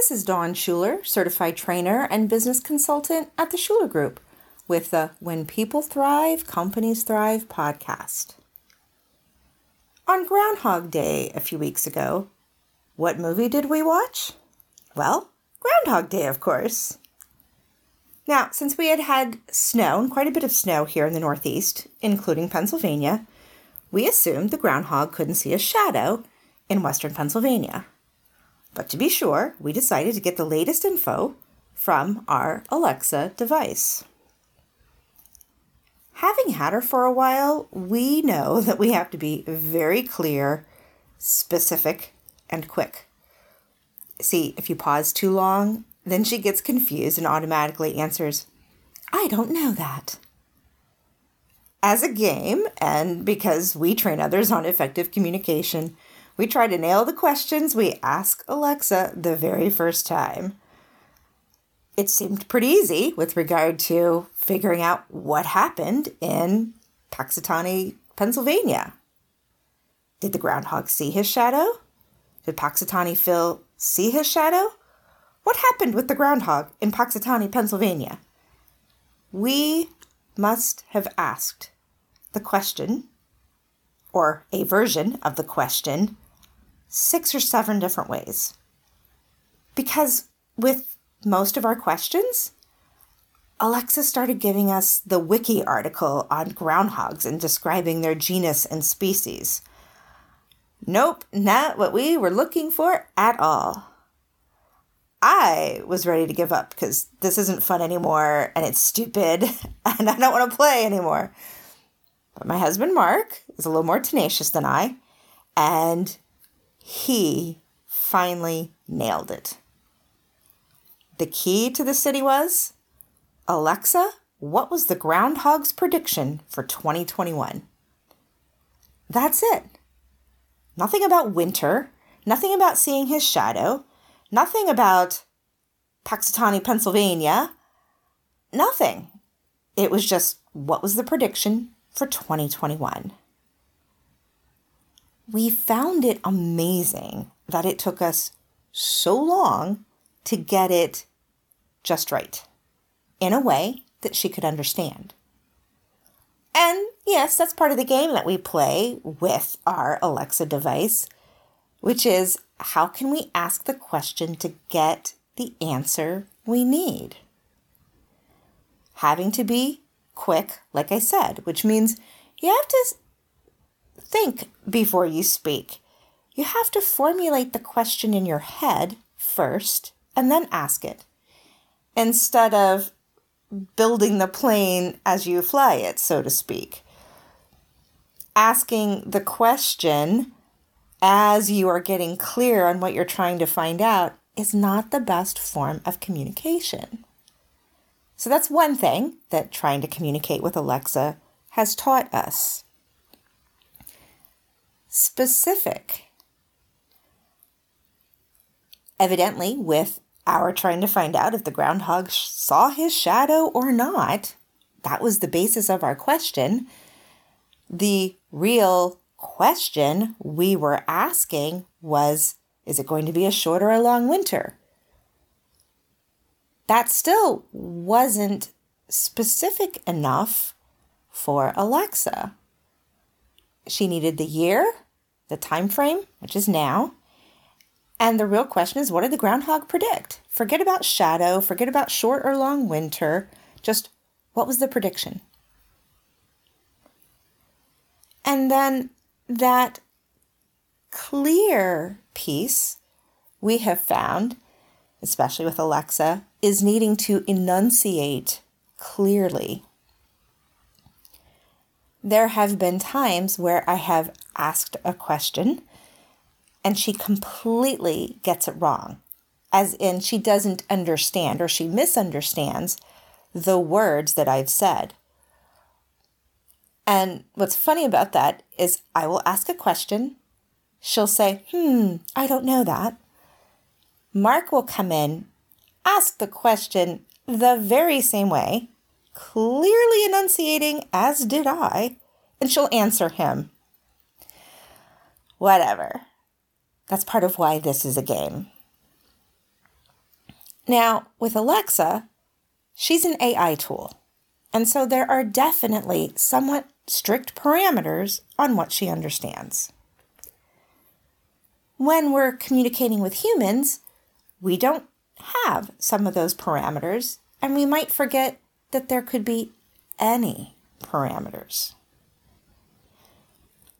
This is Dawn Shuler, certified trainer and business consultant at The Shuler Group with the When People Thrive, Companies Thrive podcast. On Groundhog Day a few weeks ago, what movie did we watch? Well, Groundhog Day, of course. Now, since we had snow, and quite a bit of snow here in the Northeast, including Pennsylvania, we assumed the groundhog couldn't see a shadow in western Pennsylvania. But to be sure, we decided to get the latest info from our Alexa device. Having had her for a while, we know that we have to be very clear, specific, and quick. See, if you pause too long, then she gets confused and automatically answers, "I don't know that." As a game, and because we train others on effective communication, we try to nail the questions we ask Alexa the very first time. It seemed pretty easy with regard to figuring out what happened in Punxsutawney, Pennsylvania. Did the groundhog see his shadow? Did Punxsutawney Phil see his shadow? What happened with the groundhog in Punxsutawney, Pennsylvania? We must have asked the question, or a version of the question, 6 or 7 different ways. Because with most of our questions, Alexa started giving us the wiki article on groundhogs and describing their genus and species. Nope, not what we were looking for at all. I was ready to give up because this isn't fun anymore and it's stupid and I don't want to play anymore. But my husband, Mark, is a little more tenacious than I, and he finally nailed it. The key to the city was, "Alexa, what was the groundhog's prediction for 2021? That's it. Nothing about winter, nothing about seeing his shadow, nothing about Punxsutawney, Pennsylvania, nothing. It was just, what was the prediction for 2021? We found it amazing that it took us so long to get it just right in a way that she could understand. And yes, that's part of the game that we play with our Alexa device, which is, how can we ask the question to get the answer we need? Having to be quick, like I said, which means you have to think before you speak. You have to formulate the question in your head first and then ask it, instead of building the plane as you fly it, so to speak. Asking the question as you are getting clear on what you're trying to find out is not the best form of communication. So that's one thing that trying to communicate with Alexa has taught us. Specific. Evidently, with our trying to find out if the groundhog saw his shadow or not, that was the basis of our question. The real question we were asking was, is it going to be a short or a long winter? That still wasn't specific enough for Alexa. She needed the year, the time frame, which is now, and the real question is, what did the groundhog predict? Forget about shadow, forget about short or long winter, just what was the prediction? And then that clear piece we have found, especially with Alexa, is needing to enunciate clearly. There have been times where I have asked a question and she completely gets it wrong, as in she doesn't understand or she misunderstands the words that I've said. And what's funny about that is I will ask a question. She'll say, I don't know that. Mark will come in, ask the question the very same way, clearly enunciating, as did I, and she'll answer him. Whatever. That's part of why this is a game. Now, with Alexa, she's an AI tool. And so there are definitely somewhat strict parameters on what she understands. When we're communicating with humans, we don't have some of those parameters, and we might forget that there could be any parameters.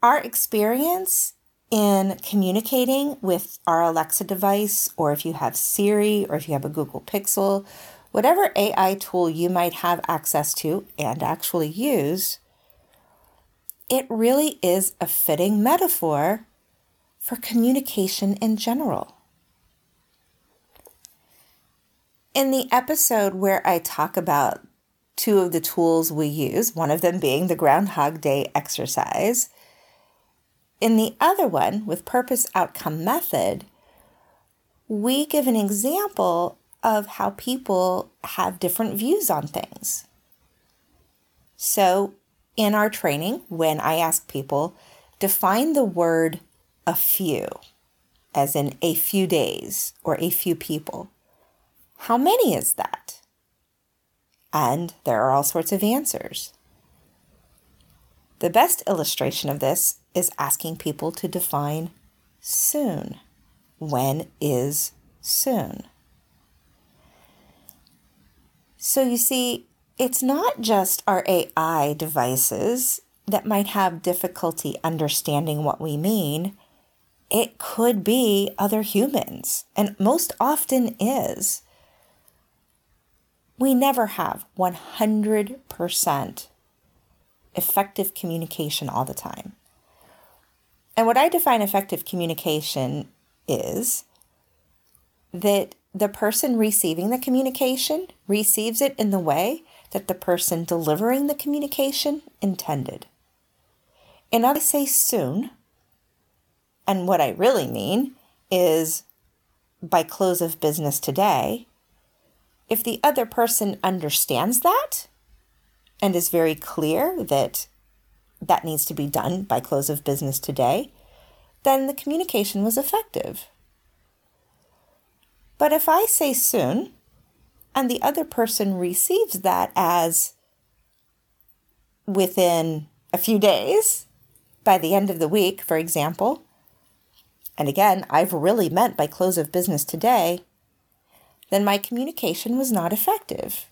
Our experience in communicating with our Alexa device, or if you have Siri, or if you have a Google Pixel, whatever AI tool you might have access to and actually use, it really is a fitting metaphor for communication in general. In the episode where I talk about two of the tools we use, one of them being the Groundhog Day exercise, in the other one, with Purpose Outcome Method, we give an example of how people have different views on things. So in our training, when I ask people, define the word a few, as in a few days or a few people. How many is that? And there are all sorts of answers. The best illustration of this is asking people to define soon. When is soon? So you see, it's not just our AI devices that might have difficulty understanding what we mean. It could be other humans, and most often is. We never have 100% effective communication all the time. And what I define effective communication is that the person receiving the communication receives it in the way that the person delivering the communication intended. And I say soon, and what I really mean is by close of business today. If the other person understands that and is very clear that that needs to be done by close of business today, then the communication was effective. But if I say soon and the other person receives that as within a few days, by the end of the week, for example, and again, I've really meant by close of business today, then my communication was not effective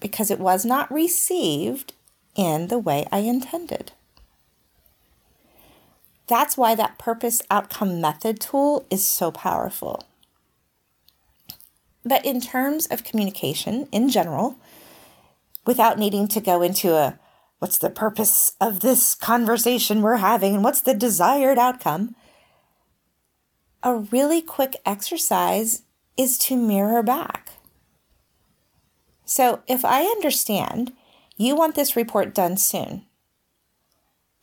because it was not received in the way I intended. That's why that Purpose Outcome Method tool is so powerful. But in terms of communication in general, without needing to go into what's the purpose of this conversation we're having and what's the desired outcome, a really quick exercise is to mirror back. So if I understand you want this report done soon,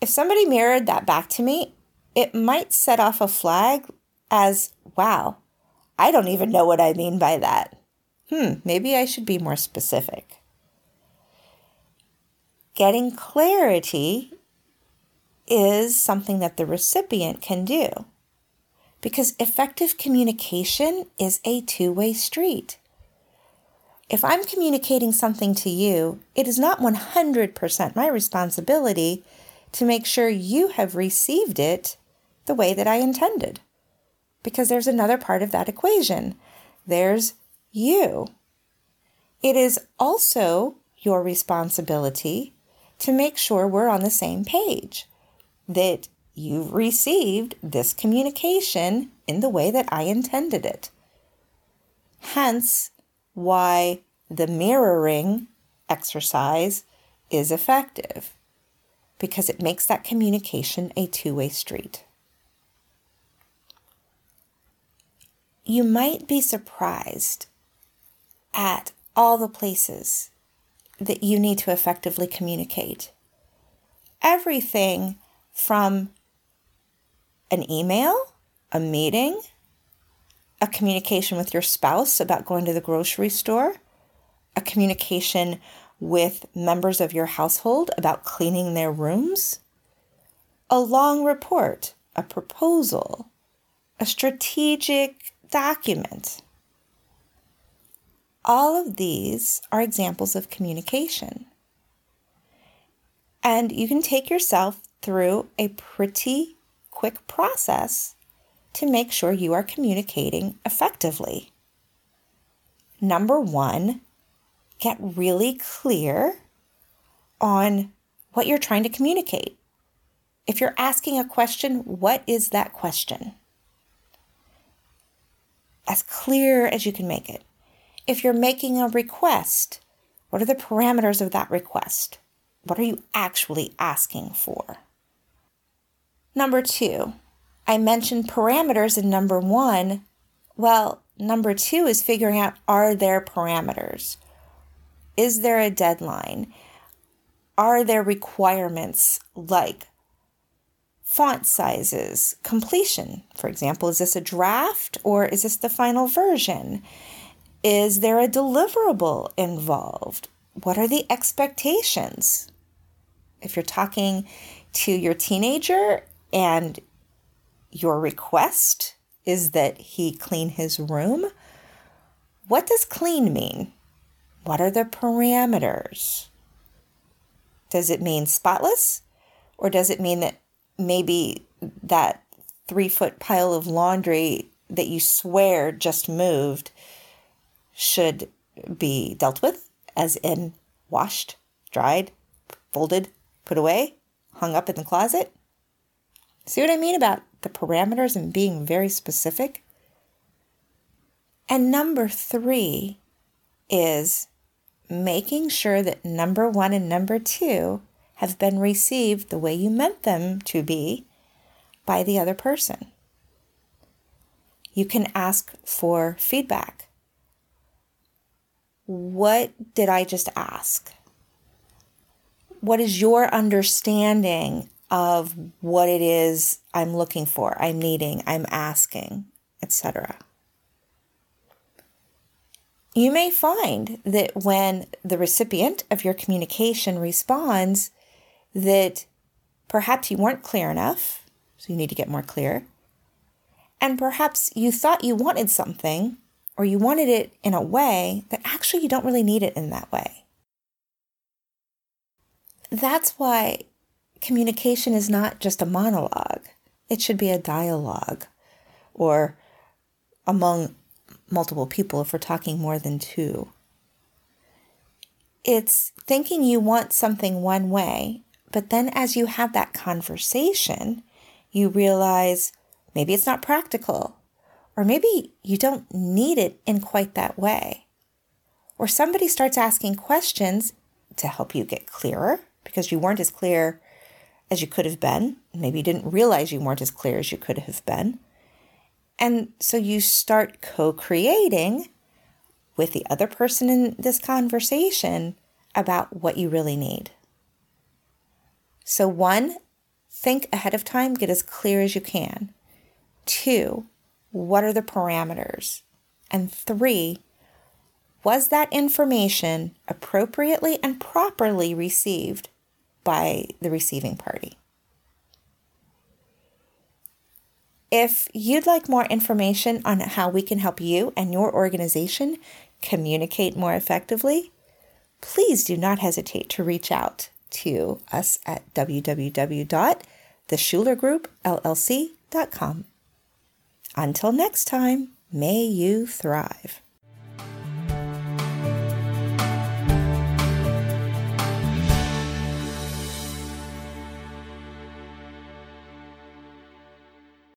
if somebody mirrored that back to me, it might set off a flag as, wow, I don't even know what I mean by that. Maybe I should be more specific. Getting clarity is something that the recipient can do. Because effective communication is a two-way street. If I'm communicating something to you, it is not 100% my responsibility to make sure you have received it the way that I intended. Because there's another part of that equation. There's you. It is also your responsibility to make sure we're on the same page, that you've received this communication in the way that I intended it. Hence, why the mirroring exercise is effective, because it makes that communication a two-way street. You might be surprised at all the places that you need to effectively communicate. Everything from an email, a meeting, a communication with your spouse about going to the grocery store, a communication with members of your household about cleaning their rooms, a long report, a proposal, a strategic document. All of these are examples of communication. And you can take yourself through a pretty quick process to make sure you are communicating effectively. Number one, get really clear on what you're trying to communicate. If you're asking a question, what is that question? As clear as you can make it. If you're making a request, what are the parameters of that request? What are you actually asking for? Number two, I mentioned parameters in number one. Well, number two is figuring out, are there parameters? Is there a deadline? Are there requirements like font sizes, completion? For example, is this a draft or is this the final version? Is there a deliverable involved? What are the expectations? If you're talking to your teenager and your request is that he clean his room, what does clean mean? What are the parameters? Does it mean spotless? Or does it mean that maybe that 3-foot pile of laundry that you swear just moved should be dealt with, as in washed, dried, folded, put away, hung up in the closet? See what I mean about the parameters and being very specific? And number three is making sure that number one and number two have been received the way you meant them to be by the other person. You can ask for feedback. What did I just ask? What is your understanding of what it is I'm looking for, I'm needing, I'm asking, etc.? You may find that when the recipient of your communication responds that perhaps you weren't clear enough, so you need to get more clear, and perhaps you thought you wanted something or you wanted it in a way that actually you don't really need it in that way. That's why communication is not just a monologue. It should be a dialogue, or among multiple people if we're talking more than two. It's thinking you want something one way, but then as you have that conversation, you realize maybe it's not practical, or maybe you don't need it in quite that way. Or somebody starts asking questions to help you get clearer because you weren't as clear as you could have been. Maybe you didn't realize you weren't as clear as you could have been. And so you start co-creating with the other person in this conversation about what you really need. So one, think ahead of time, get as clear as you can. Two, what are the parameters? And three, was that information appropriately and properly received by the receiving party? If you'd like more information on how we can help you and your organization communicate more effectively, please do not hesitate to reach out to us at www.theshulergroupllc.com. Until next time, may you thrive.